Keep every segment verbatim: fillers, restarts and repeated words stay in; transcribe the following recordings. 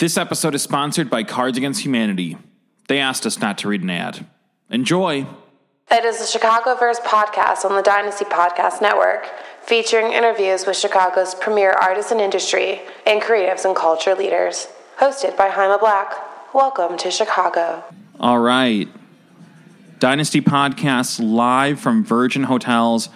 This episode is sponsored by Cards Against Humanity. They asked us not to read an ad. Enjoy! It is the Chicagoverse podcast on the Dynasty Podcast Network, featuring interviews with Chicago's premier artists and industry and creatives and culture leaders. Hosted by Haima Black. Welcome to Chicago. All right. Dynasty Podcast live from Virgin Hotels.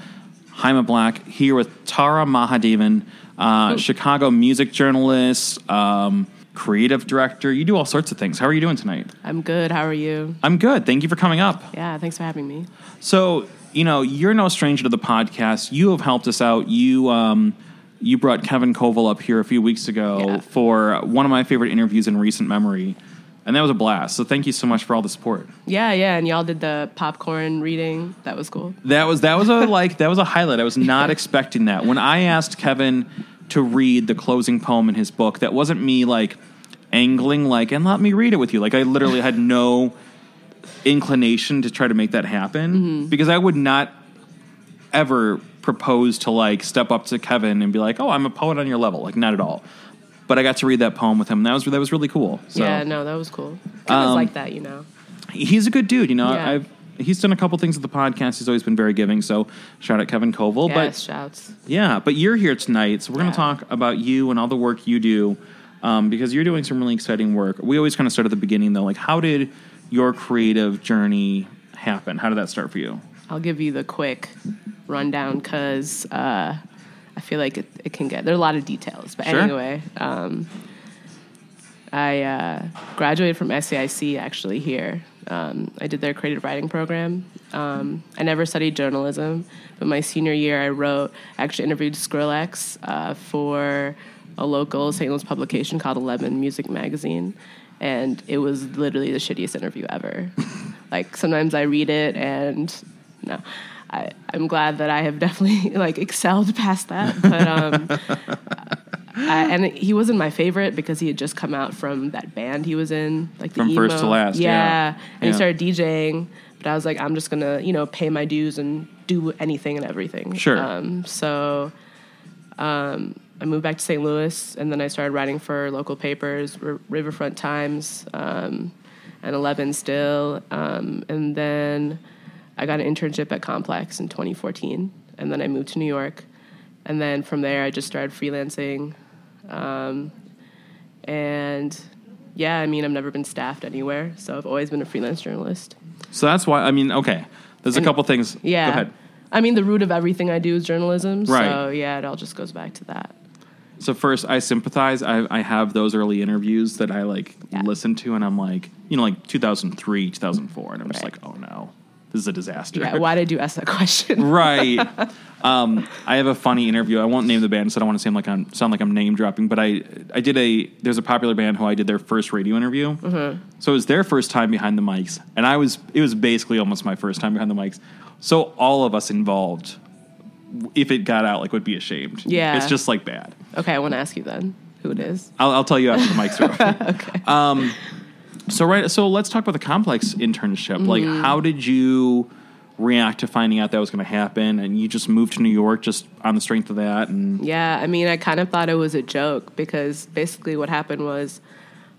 Haima Black here with Tara Mahadevan, uh, mm. Chicago music journalist, um... creative director. You do all sorts of things. How are you doing tonight? I'm good. How are you? I'm good. Thank you for coming up. Yeah, thanks for having me. So, you know, you're no stranger to the podcast. You have helped us out. You um, you brought Kevin Koval up here a few weeks ago yeah. for one of my favorite interviews in recent memory, and that was a blast. So thank you so much for all the support. Yeah, yeah, and y'all did the popcorn reading. That was cool. That was that was a like that was a highlight. I was not expecting that. When I asked Kevin to read the closing poem in his book, that wasn't me like angling like and let me read it with you. Like I literally had no inclination to try to make that happen mm-hmm. because I would not ever propose to like step up to Kevin and be like, oh, I'm a poet on your level. Like not at all. But I got to read that poem with him. And that was that was really cool. So, yeah, no, that was cool. Kevin's um, like that, you know. He's a good dude, you know. Yeah. I've He's done a couple things at the podcast. He's always been very giving, so shout out Kevin Koval. Yes, but, shouts. Yeah, but you're here tonight, so we're yeah. going to talk about you and all the work you do um, because you're doing some really exciting work. We always kind of start at the beginning, though. Like, how did your creative journey happen? How did that start for you? I'll give you the quick rundown because uh, I feel like it, it can get – there are a lot of details. But sure. anyway, um, I uh, graduated from S A I C actually here. Um, I did their creative writing program. Um, I never studied journalism, but my senior year I wrote, I actually interviewed Skrillex uh, for a local Saint Louis publication called Eleven Music Magazine, and it was literally the shittiest interview ever. Like, sometimes I read it, and no, I, I'm glad that I have definitely, like, excelled past that, but... Um, I, and he wasn't my favorite because he had just come out from that band he was in, like the from emo. First to Last. Yeah, yeah. and yeah. he started DJing, but I was like, I'm just gonna, you know, pay my dues and do anything and everything. Sure. Um, so, um, I moved back to Saint Louis, and then I started writing for local papers, R- Riverfront Times, um, and Eleven still, um, and then I got an internship at Complex in twenty fourteen, and then I moved to New York, and then from there I just started freelancing. Um, and yeah, I mean, I've never been staffed anywhere, so I've always been a freelance journalist. So that's why, I mean, okay, there's and, a couple things. Yeah. Go ahead. I mean, the root of everything I do is journalism. Right. So yeah, it all just goes back to that. So first, I sympathize. I, I have those early interviews that I like yeah. listen to and I'm like, you know, like two thousand three, two thousand four. And I'm right. just like, oh no, this is a disaster. Yeah, why did you ask that question? Right. Um, I have a funny interview. I won't name the band, so I don't want to sound like I'm sound like I'm name dropping. But I, I did a there's a popular band who I did their first radio interview. Mm-hmm. So it was their first time behind the mics, and I was it was basically almost my first time behind the mics. So all of us involved, if it got out, like would be ashamed. Yeah, it's just like bad. Okay, I want to ask you then who it is. I'll, I'll tell you after the mics are over. Okay. Um, So right, so let's talk about the Complex internship. Like, mm-hmm. how did you react to finding out that was going to happen? And you just moved to New York just on the strength of that? And yeah, I mean, I kind of thought it was a joke because basically what happened was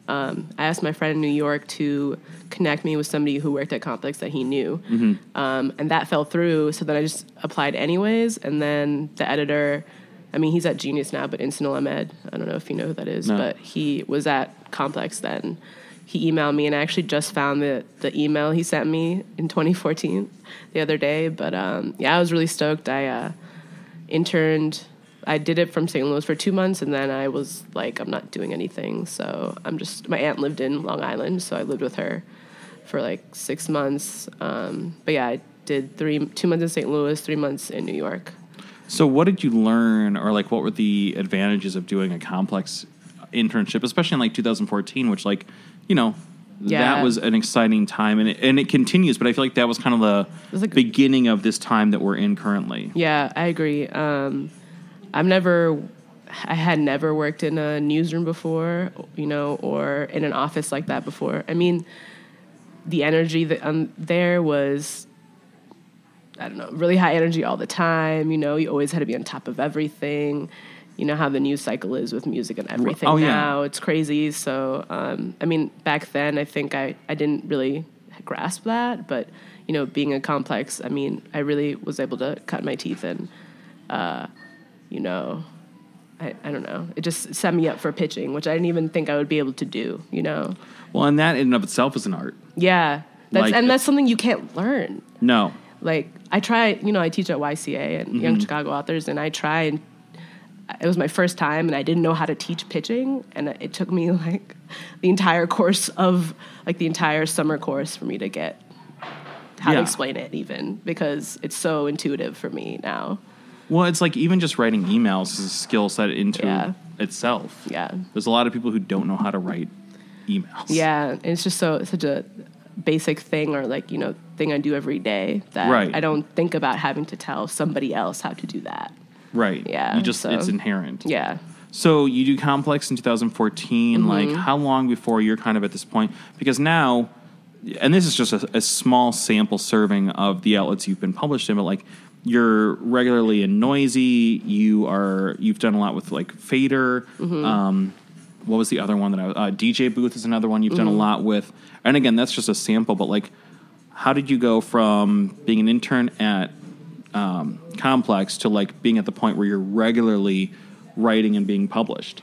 um, I asked my friend in New York to connect me with somebody who worked at Complex that he knew, mm-hmm. um, and that fell through. So then I just applied anyways, and then the editor. I mean, he's at Genius now, but Insanul Ahmed. I don't know if you know who that is, no. but he was at Complex then. He emailed me, and I actually just found the, the email he sent me in twenty fourteen the other day. But, um, yeah, I was really stoked. I uh, interned. I did it from Saint Louis for two months, and then I was like, I'm not doing anything. So I'm just – my aunt lived in Long Island, so I lived with her for, like, six months. Um, but, yeah, I did three two months in Saint Louis, three months in New York. So what did you learn, or, like, what were the advantages of doing a Complex internship, especially in, like, two thousand fourteen, which, like – you know, yeah. that was an exciting time, and it, and it continues, but I feel like that was kind of the it was like, beginning of this time that we're in currently. Yeah, I agree. Um, I've never, I had never worked in a newsroom before, you know, or in an office like that before. I mean, the energy that um, there was, I don't know, really high energy all the time, you know, you always had to be on top of everything. you know how the news cycle is with music and everything oh, now. Yeah. It's crazy. So, um, I mean, back then, I think I, I didn't really grasp that. But, you know, being a Complex, I mean, I really was able to cut my teeth and, uh, you know, I, I don't know. It just set me up for pitching, which I didn't even think I would be able to do, you know. Well, and that in and of itself is an art. Yeah. That's, like, and that's something you can't learn. No. Like, I try, you know, I teach at Y C A and mm-hmm. Young Chicago Authors, and I try and it was my first time and I didn't know how to teach pitching, and it took me like the entire course of like the entire summer course for me to get how yeah. to explain it even, because it's so intuitive for me now. Well, it's like even just writing emails is a skill set into yeah. itself. Yeah. There's a lot of people who don't know how to write emails. Yeah. And it's just so it's such a basic thing, or like, you know, thing I do every day that right. I don't think about having to tell somebody else how to do that. Right. Yeah. You just, so. It's inherent. Yeah. So you do Complex in two thousand fourteen. Mm-hmm. Like, how long before you're kind of at this point? Because now, and this is just a, a small sample serving of the outlets you've been published in, but like you're regularly in Noisy. You are, you've done a lot with like Fader. Mm-hmm. Um, what was the other one that I was, uh, D J Booth is another one you've mm-hmm. done a lot with. And again, that's just a sample, but like, how did you go from being an intern at, um, Complex to like being at the point where you're regularly writing and being published?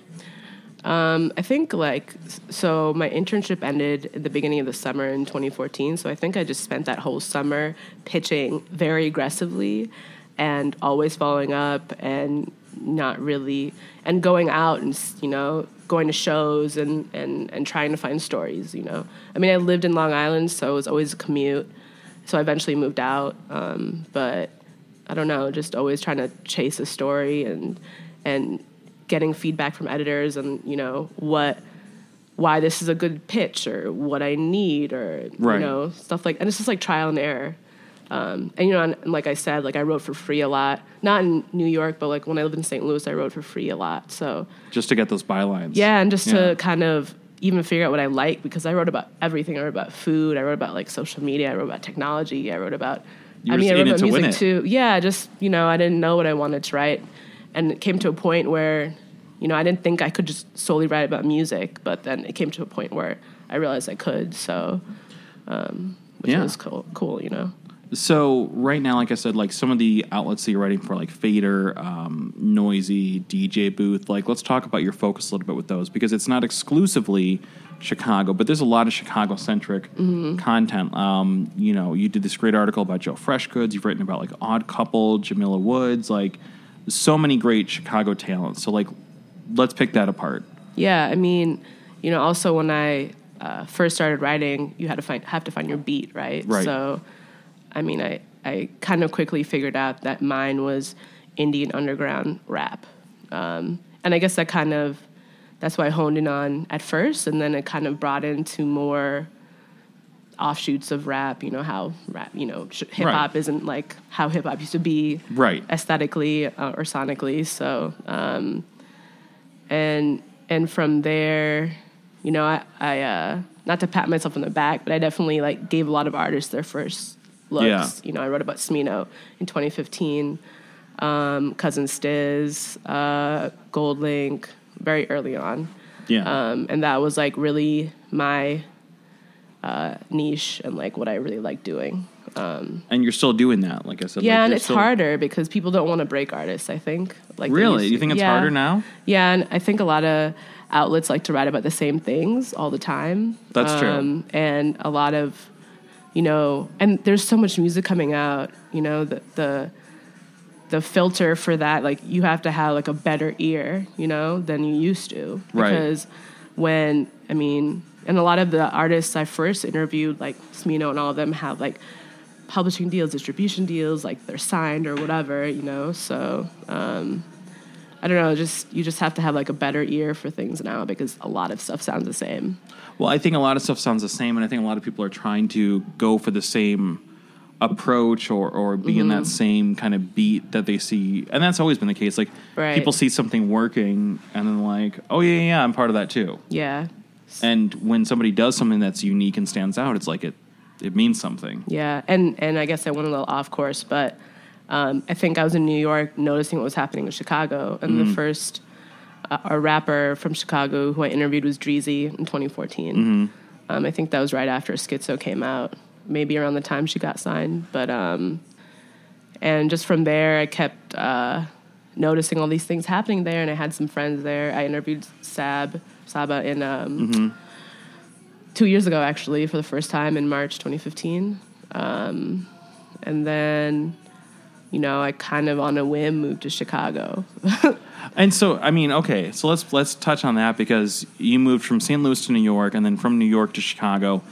Um, I think like, so my internship ended at the beginning of the summer in twenty fourteen. So I think I just spent that whole summer pitching very aggressively and always following up and not really, and going out and, you know, going to shows and, and, and trying to find stories, you know. I mean, I lived in Long Island, so it was always a commute. So I eventually moved out, um, but I don't know, just always trying to chase a story and and getting feedback from editors and, you know, what, why this is a good pitch or what I need or, right. you know, stuff like, and it's just like trial and error. Um, and, you know, and, and like I said, like I wrote for free a lot, not in New York, but like when I lived in Saint Louis, I wrote for free a lot. So just to get those bylines. Yeah. And just yeah. to kind of even figure out what I like, because I wrote about everything. I wrote about food. I wrote about like social media. I wrote about technology. I wrote about You I mean, I wrote about music too. Yeah, just, you know, I didn't know what I wanted to write. And it came to a point where, you know, I didn't think I could just solely write about music, but then it came to a point where I realized I could, so, um, which yeah. was cool, cool, you know. So right now, like I said, like some of the outlets that you're writing for, like Fader, um, Noisy, D J Booth, like let's talk about your focus a little bit with those, because it's not exclusively Chicago, but there's a lot of Chicago-centric mm-hmm. content. Um, you know, you did this great article about Joe Freshgoods. You've written about like Odd Couple, Jamila Woods, like so many great Chicago talents. So like, let's pick that apart. Yeah, I mean, you know, also when I uh, first started writing, you had to find have to find your beat, right? Right. So, I mean, I I kind of quickly figured out that mine was Indian underground rap, um, and I guess that kind of. That's what I honed in on at first, and then it kind of brought into more offshoots of rap, you know, how rap, you know, hip-hop right. isn't like how hip-hop used to be right. aesthetically uh, or sonically. So, um, and and from there, you know, I, I uh, not to pat myself on the back, but I definitely, like, gave a lot of artists their first looks. Yeah. You know, I wrote about Smino in twenty fifteen, um, Cousin Stiz, uh, Gold Link, very early on. Yeah. Um, and that was, like, really my uh, niche and, like, what I really like doing. Um, and you're still doing that, like I said. Yeah, like, and it's still... harder because people don't want to break artists, I think. Like Really? You think it's yeah. harder now? Yeah, and I think a lot of outlets like to write about the same things all the time. That's um, true. And a lot of, you know, and there's so much music coming out, you know, the the... the filter for that, like, you have to have, like, a better ear, you know, than you used to. Right. Because when, I mean, and a lot of the artists I first interviewed, like, Smino and all of them have, like, publishing deals, distribution deals, like, they're signed or whatever, you know, so, um, I don't know, just, you just have to have, like, a better ear for things now because a lot of stuff sounds the same. Well, I think a lot of stuff sounds the same, and I think a lot of people are trying to go for the same approach or, or be mm-hmm. in that same kind of beat that they see. And that's always been the case. Like right. people see something working and then like, oh yeah, yeah, I'm part of that too. Yeah. And when somebody does something that's unique and stands out, it's like it, it means something. Yeah. And, and I guess I went a little off course, but um, I think I was in New York noticing what was happening in Chicago. And mm. the first a rapper from Chicago who I interviewed was Dreezy in twenty fourteen. Mm-hmm. Um, I think that was right after Schizo came out, maybe around the time she got signed. But um, and just from there, I kept uh, noticing all these things happening there, and I had some friends there. I interviewed Sab Saba in um, mm-hmm. two years ago, actually, for the first time in March twenty fifteen. Um, and then, you know, I kind of on a whim moved to Chicago. And so, I mean, okay, so let's let's touch on that, because you moved from Saint Louis to New York and then from New York to Chicago.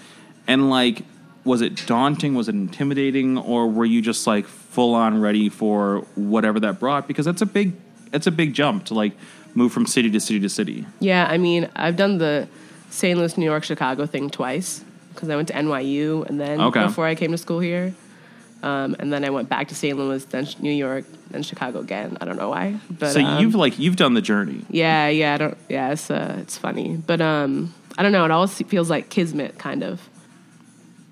And, like, was it daunting? Was it intimidating? Or were you just, like, full-on ready for whatever that brought? Because that's a big that's a big jump to, like, move from city to city to city. Yeah, I mean, I've done the Saint Louis, New York, Chicago thing twice, because I went to N Y U and then okay. before I came to school here. Um, and then I went back to Saint Louis, then New York, then Chicago again. I don't know why. But, so um, you've like you've done the journey. Yeah, yeah, I don't. Yeah, it's uh, it's funny, but um, I don't know. It always feels like kismet, kind of.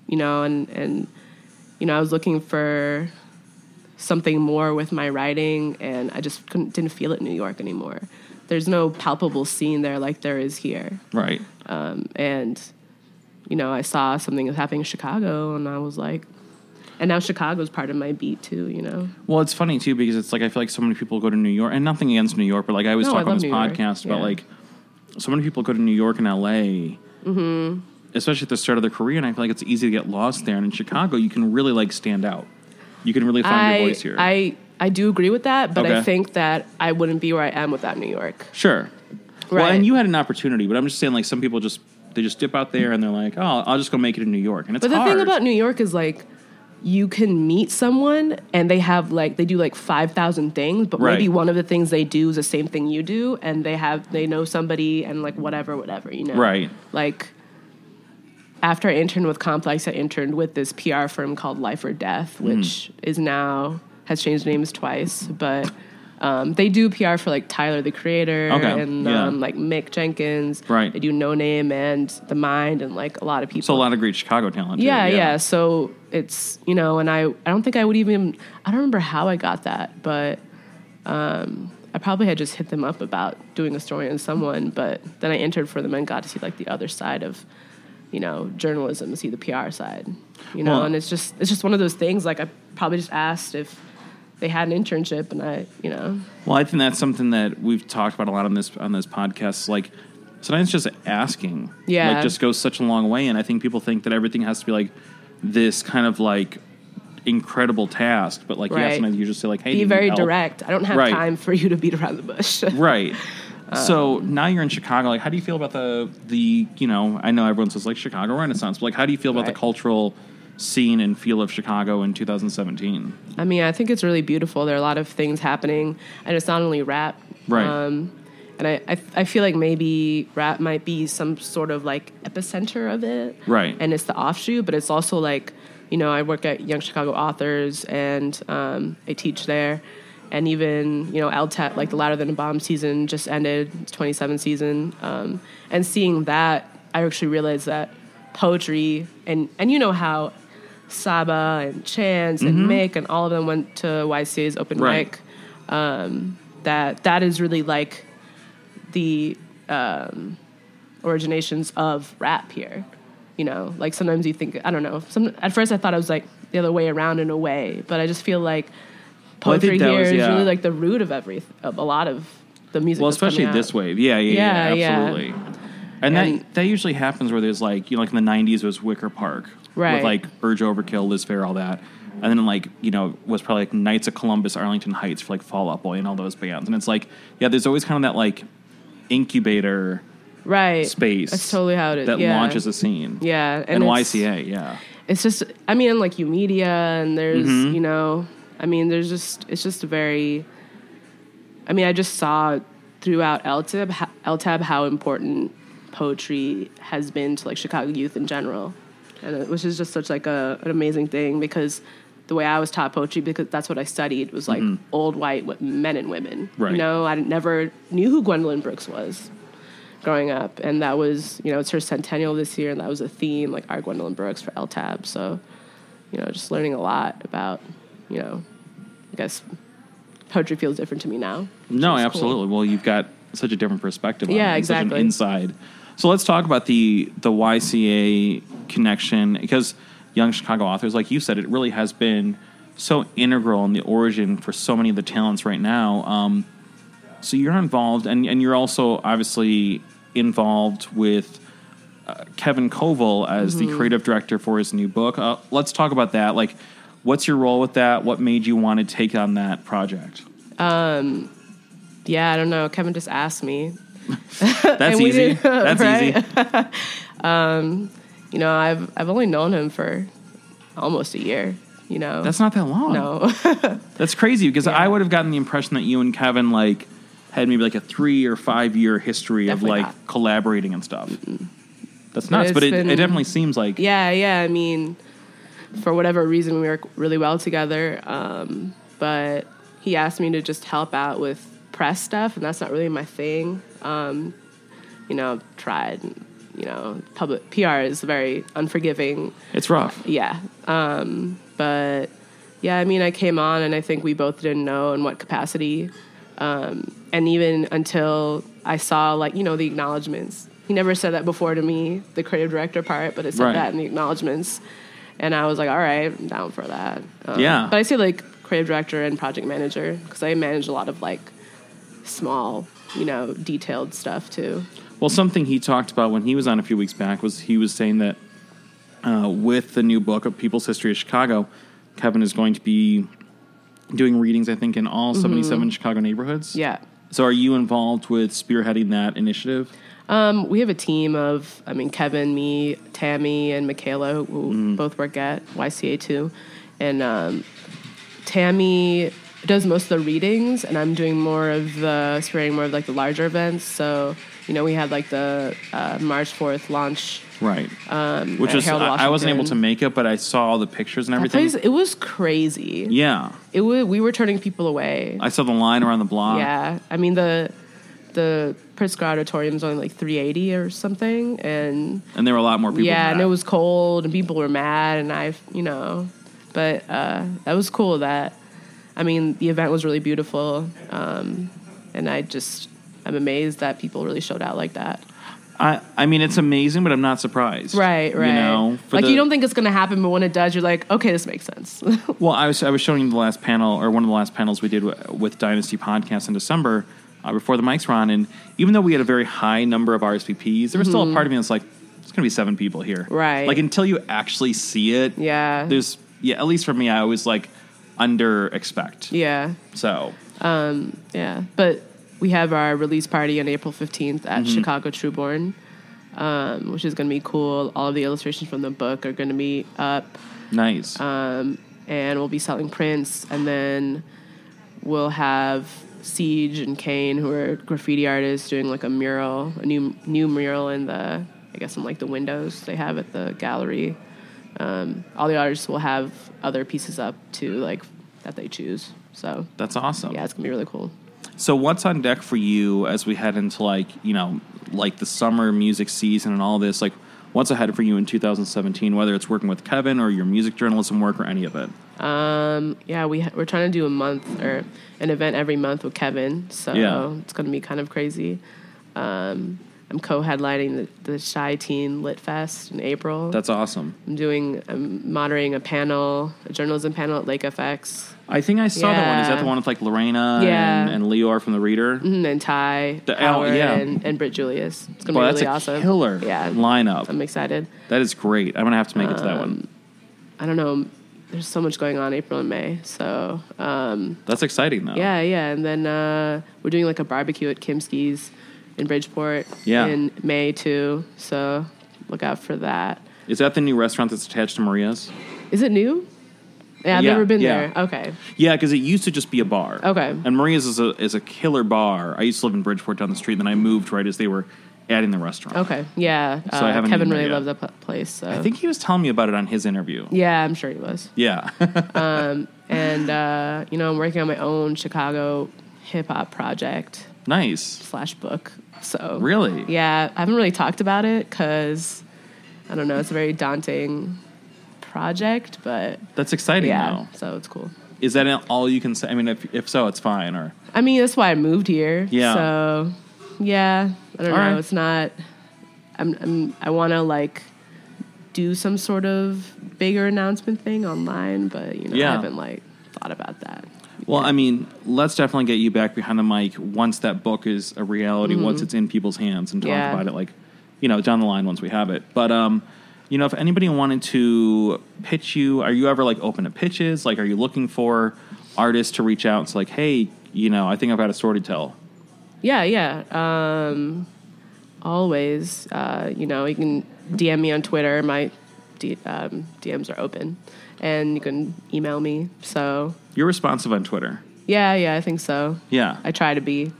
You know, and and you know, I was looking for something more with my writing, and I just couldn't didn't feel it in New York anymore. There's no palpable scene there like there is here. Right. Um, and you know, I saw something was happening in Chicago, and I was like. And now Chicago's part of my beat, too, you know? Well, it's funny, too, because it's like I feel like so many people go to New York. And nothing against New York, but, like, I always no, talk I on this New podcast York. About, yeah. like, so many people go to New York and L A, mm-hmm. especially at the start of their career, and I feel like it's easy to get lost there. And in Chicago, you can really, like, stand out. You can really find I, your voice here. I, I do agree with that, but okay. I think that I wouldn't be where I am without New York. Sure. Right. Well, and you had an opportunity, but I'm just saying, like, some people just, they just dip out there, and they're like, oh, I'll just go make it in New York. And it's But the hard. Thing about New York is, like, you can meet someone and they have like, they do like five thousand things, but right. maybe one of the things they do is the same thing you do. And they have, they know somebody and like whatever, whatever, you know? Right. Like after I interned with Complex, I interned with this P R firm called Life or Death, which mm. is now, has changed names twice, but um, they do P R for like Tyler, the Creator okay. and yeah. um, like Mick Jenkins. Right. They do No Name and The Mind and like a lot of people. So a lot of great Chicago talent. Yeah. Too. Yeah. yeah. So, it's, you know, and I, I don't think I would even, I don't remember how I got that, but um, I probably had just hit them up about doing a story on someone, but then I entered for them and got to see, like, the other side of, you know, journalism, see the P R side, you know, well, and it's just, it's just one of those things, like, I probably just asked if they had an internship, and I, you know. Well, I think that's something that we've talked about a lot on this, on this podcast, like, sometimes just asking, yeah. like, just goes such a long way, and I think people think that everything has to be, like, this kind of like incredible task, but like right. yeah, sometimes you just say like, "Hey, be very help? direct." I don't have right. time for you to beat around the bush. right. Um, so now you're in Chicago. Like, how do you feel about the the you know? I know everyone says like Chicago Renaissance, but like, how do you feel about right. the cultural scene and feel of Chicago in two thousand seventeen? I mean, I think it's really beautiful. There are a lot of things happening, and it's not only rap, right? Um, and I, I I feel like maybe rap might be some sort of, like, epicenter of it. Right. And it's the offshoot, but it's also, like, you know, I work at Young Chicago Authors, and um, I teach there. And even, you know, L T E P, like, the Louder Than a Bomb season just ended. It's twenty-seven season. Um, and seeing that, I actually realized that poetry, and, and you know how Saba and Chance mm-hmm. and Mick and all of them went to Y C's open right. mic, um, that that is really, like, the um, originations of rap here, you know? Like, sometimes you think, I don't know. Some, at first I thought I was, like, the other way around in a way, but I just feel like poetry well, here was, yeah. is really, like, the root of every of a lot of the music Well, especially this wave. Yeah, yeah, yeah, yeah absolutely. Yeah. And, and that, that usually happens where there's, like, you know, like, in the nineties it was Wicker Park. Right. With, like, Urge Overkill, Liz Phair, all that. And then, like, you know, was probably, like, Knights of Columbus, Arlington Heights for, like, Fall Out Boy and all those bands. And it's, like, yeah, there's always kind of that, like, incubator right. space. That's totally how it is. That yeah. launches a scene. Yeah. And N Y C A, it's, yeah. It's just, I mean, like, you media and there's, mm-hmm. you know, I mean, there's just, it's just a very, I mean, I just saw throughout L T A B how important poetry has been to, like, Chicago youth in general, and it, which is just such, like, a, an amazing thing, because the way I was taught poetry, because that's what I studied, was, like, mm-hmm. old white men and women. Right. You know, I never knew who Gwendolyn Brooks was growing up. And that was, you know, it's her centennial this year, and that was a theme, like, our Gwendolyn Brooks for L T A B. So, you know, just learning a lot about, you know, I guess poetry feels different to me now. No, absolutely. Cool. Well, you've got such a different perspective on yeah, it. Yeah, exactly. Such an inside. So let's talk about the the Y C A connection, because Young Chicago Authors, like you said, it really has been so integral in the origin for so many of the talents right now. Um, so you're involved, and, and you're also obviously involved with uh, Kevin Koval as mm-hmm. the creative director for his new book. Uh, let's talk about that. Like, what's your role with that? What made you want to take on that project? Um, yeah, I don't know. Kevin just asked me. That's easy. Did, That's right? easy. um, you know, I've I've only known him for almost a year. You know, that's not that long. No, that's crazy, because yeah. I would have gotten the impression that you and Kevin like had maybe like a three or five year history definitely of like not. collaborating and stuff. Mm-mm. That's nuts, but, but it, been, it definitely seems like yeah, yeah. I mean, for whatever reason, we work really well together. Um, but he asked me to just help out with press stuff, and that's not really my thing. Um, you know, tried. You know, public P R is very unforgiving. It's rough. Uh, yeah. Um, but yeah, I mean, I came on, and I think we both didn't know in what capacity. Um, and even until I saw, like, you know, the acknowledgments. He never said that before to me, the creative director part, but it said right. that in the acknowledgments. And I was like, all right, I'm down for that. Um, yeah. But I say, like, creative director and project manager, because I manage a lot of, like, small, you know, detailed stuff, too. Well, something he talked about when he was on a few weeks back was he was saying that uh, with the new book of People's History of Chicago, Kevin is going to be doing readings, I think, in all seventy-seven mm-hmm. Chicago neighborhoods. Yeah. So are you involved with spearheading that initiative? Um, we have a team of, I mean, Kevin, me, Tammy, and Michaela, who mm. both work at Y C A two. And um, Tammy does most of the readings, and I'm doing more of the, spearheading more of, like, the larger events, so... You know, we had, like, the uh, March fourth launch. Right. Um, Which was, I, I wasn't able to make it, but I saw all the pictures and everything. That place, it was crazy. Yeah. It was, we were turning people away. I saw the line around the block. Yeah. I mean, the the Pritzker Auditorium was only, like, three eighty or something. And and there were a lot more people. Yeah, and it was cold, and people were mad, and I, you know. But uh, that was cool that, I mean, the event was really beautiful. Um, and I just... I'm amazed that people really showed out like that. I, I mean, it's amazing, but I'm not surprised. Right, right. You know, like, the, you don't think it's going to happen, but when it does, you're like, okay, this makes sense. Well, I was I was showing you the last panel, or one of the last panels we did w- with Dynasty Podcast in December uh, before the mics were on, and even though we had a very high number of R S V Ps, there was mm-hmm. still a part of me that's like, there's going to be seven people here. Right. Like, until you actually see it, yeah. there's, yeah, at least for me, I always, like, under-expect. Yeah. So. Um. Yeah, but... We have our release party on April fifteenth at mm-hmm. Chicago Trueborn, um, which is going to be cool. All of the illustrations from the book are going to be up. Nice. Um, and we'll be selling prints. And then we'll have Siege and Kane, who are graffiti artists, doing, like, a mural, a new new mural in the, I guess, in, like, the windows they have at the gallery. Um, all the artists will have other pieces up, too, like, that they choose. So that's awesome. Yeah, it's going to be really cool. So what's on deck for you as we head into, like, you know, like the summer music season and all this? Like, what's ahead for you in two thousand seventeen, whether it's working with Kevin or your music journalism work or any of it? Um, yeah, we, we're trying to do a month or an event every month with Kevin. So yeah. It's going to be kind of crazy. Um, I'm co-headlining the, the Shy Teen Lit Fest in April. That's awesome. I'm doing, I'm moderating a panel, a journalism panel at Lake F X. I think I saw yeah. that one. Is that the one with, like, Lorena yeah. and, and Lior from The Reader? Mm-hmm, and Ty the, Howard oh, yeah. and, and Britt Julius. It's going to well, be really awesome. That's a awesome. killer yeah. lineup. I'm excited. That is great. I'm going to have to make um, it to that one. I don't know. There's so much going on April and May. So um, that's exciting, though. Yeah, yeah. And then uh, we're doing, like, a barbecue at Kimski's in Bridgeport yeah. in May, too. So look out for that. Is that the new restaurant that's attached to Maria's? Is it new? Yeah, I've yeah, never been yeah. there. Okay. Yeah, because it used to just be a bar. Okay. And Maria's is a is a killer bar. I used to live in Bridgeport down the street, and then I moved right as they were adding the restaurant. Okay. Yeah. So uh, I haven't Kevin really loves that place. So. I think he was telling me about it on his interview. Yeah, I'm sure he was. Yeah. um, and uh, you know, I'm working on my own Chicago hip hop project. Nice. Slash book. So. Really? Yeah, I haven't really talked about it because I don't know. It's a very daunting project, but that's exciting. Yeah, though. So it's cool. Is that all you can say? I mean, if if so, it's fine. Or I mean, that's why I moved here. Yeah. So Yeah, I don't All know. Right. It's not. I'm. I'm I want to like do some sort of bigger announcement thing online, but you know, yeah. I haven't like thought about that. Well, yeah. I mean, let's definitely get you back behind the mic once that book is a reality, mm-hmm. once it's in people's hands, and talk yeah. about it like, you know, down the line once we have it. But um, you know, if anybody wanted to pitch you, are you ever like open to pitches? Like, are you looking for artists to reach out? It's like, hey, you know, I think I've got a story to tell. Yeah, yeah. Um, always, uh, you know, you can D M me on Twitter. My D, um, D Ms are open, and you can email me. So you're responsive on Twitter. Yeah, yeah, I think so. Yeah, I try to be,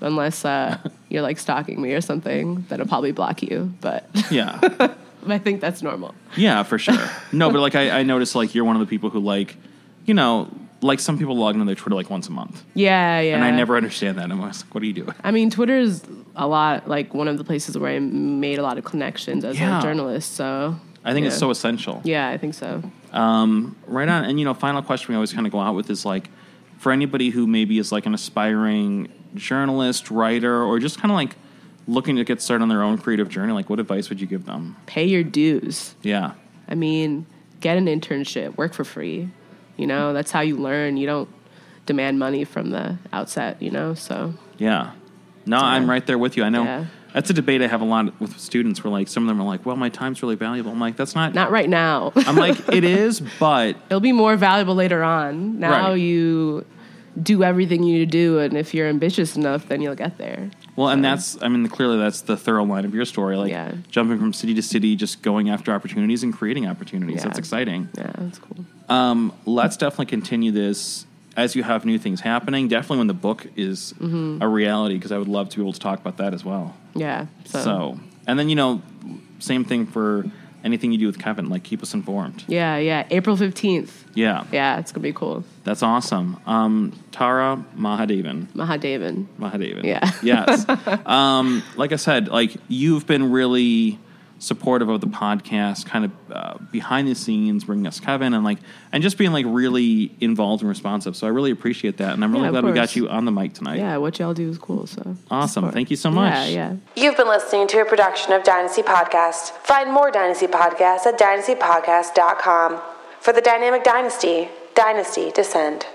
unless uh, you're like stalking me or something, then I'll probably block you. But yeah, I think that's normal. Yeah, for sure. No, but like I, I noticed, like you're one of the people who like, you know. Like, some people log into their Twitter, like, once a month. Yeah, yeah. And I never understand that. I'm always like, what are you doing? I mean, Twitter is a lot, like, one of the places where I made a lot of connections as yeah. a journalist, so. I think yeah. it's so essential. Yeah, I think so. Um, right on. And, you know, final question we always kind of go out with is, like, for anybody who maybe is, like, an aspiring journalist, writer, or just kind of, like, looking to get started on their own creative journey, like, what advice would you give them? Pay your dues. Yeah. I mean, get an internship. Work for free. You know, that's how you learn. You don't demand money from the outset, you know, so. Yeah. No, yeah. I'm right there with you. I know yeah. that's a debate I have a lot with students where, like, some of them are like, well, my time's really valuable. I'm like, that's not. Not right now. I'm like, it is, but. It'll be more valuable later on. Now right. you do everything you do, and if you're ambitious enough, then you'll get there. Well, so. And that's, I mean, clearly that's the thorough line of your story. Like, yeah. jumping from city to city, just going after opportunities and creating opportunities. Yeah. That's exciting. Yeah, that's cool. Um, let's definitely continue this as you have new things happening, definitely when the book is mm-hmm. a reality, because I would love to be able to talk about that as well. Yeah. So. so, and then, you know, same thing for anything you do with Kevin, like keep us informed. Yeah, yeah. April fifteenth. Yeah. Yeah, it's going to be cool. That's awesome. Um, Tara Mahadevan. Mahadevan. Mahadevan. Yeah. Yes. um, like I said, like you've been really supportive of the podcast, kind of uh, behind the scenes, bringing us Kevin, and like, and just being like really involved and responsive. So I really appreciate that, and I'm really yeah, glad we got you on the mic tonight. Yeah, what y'all do is cool. So awesome! Support. Thank you so much. Yeah, yeah. You've been listening to a production of Dynasty Podcast. Find more Dynasty Podcasts at dynasty podcast dot com. For the Dynamic Dynasty, Dynasty Descend.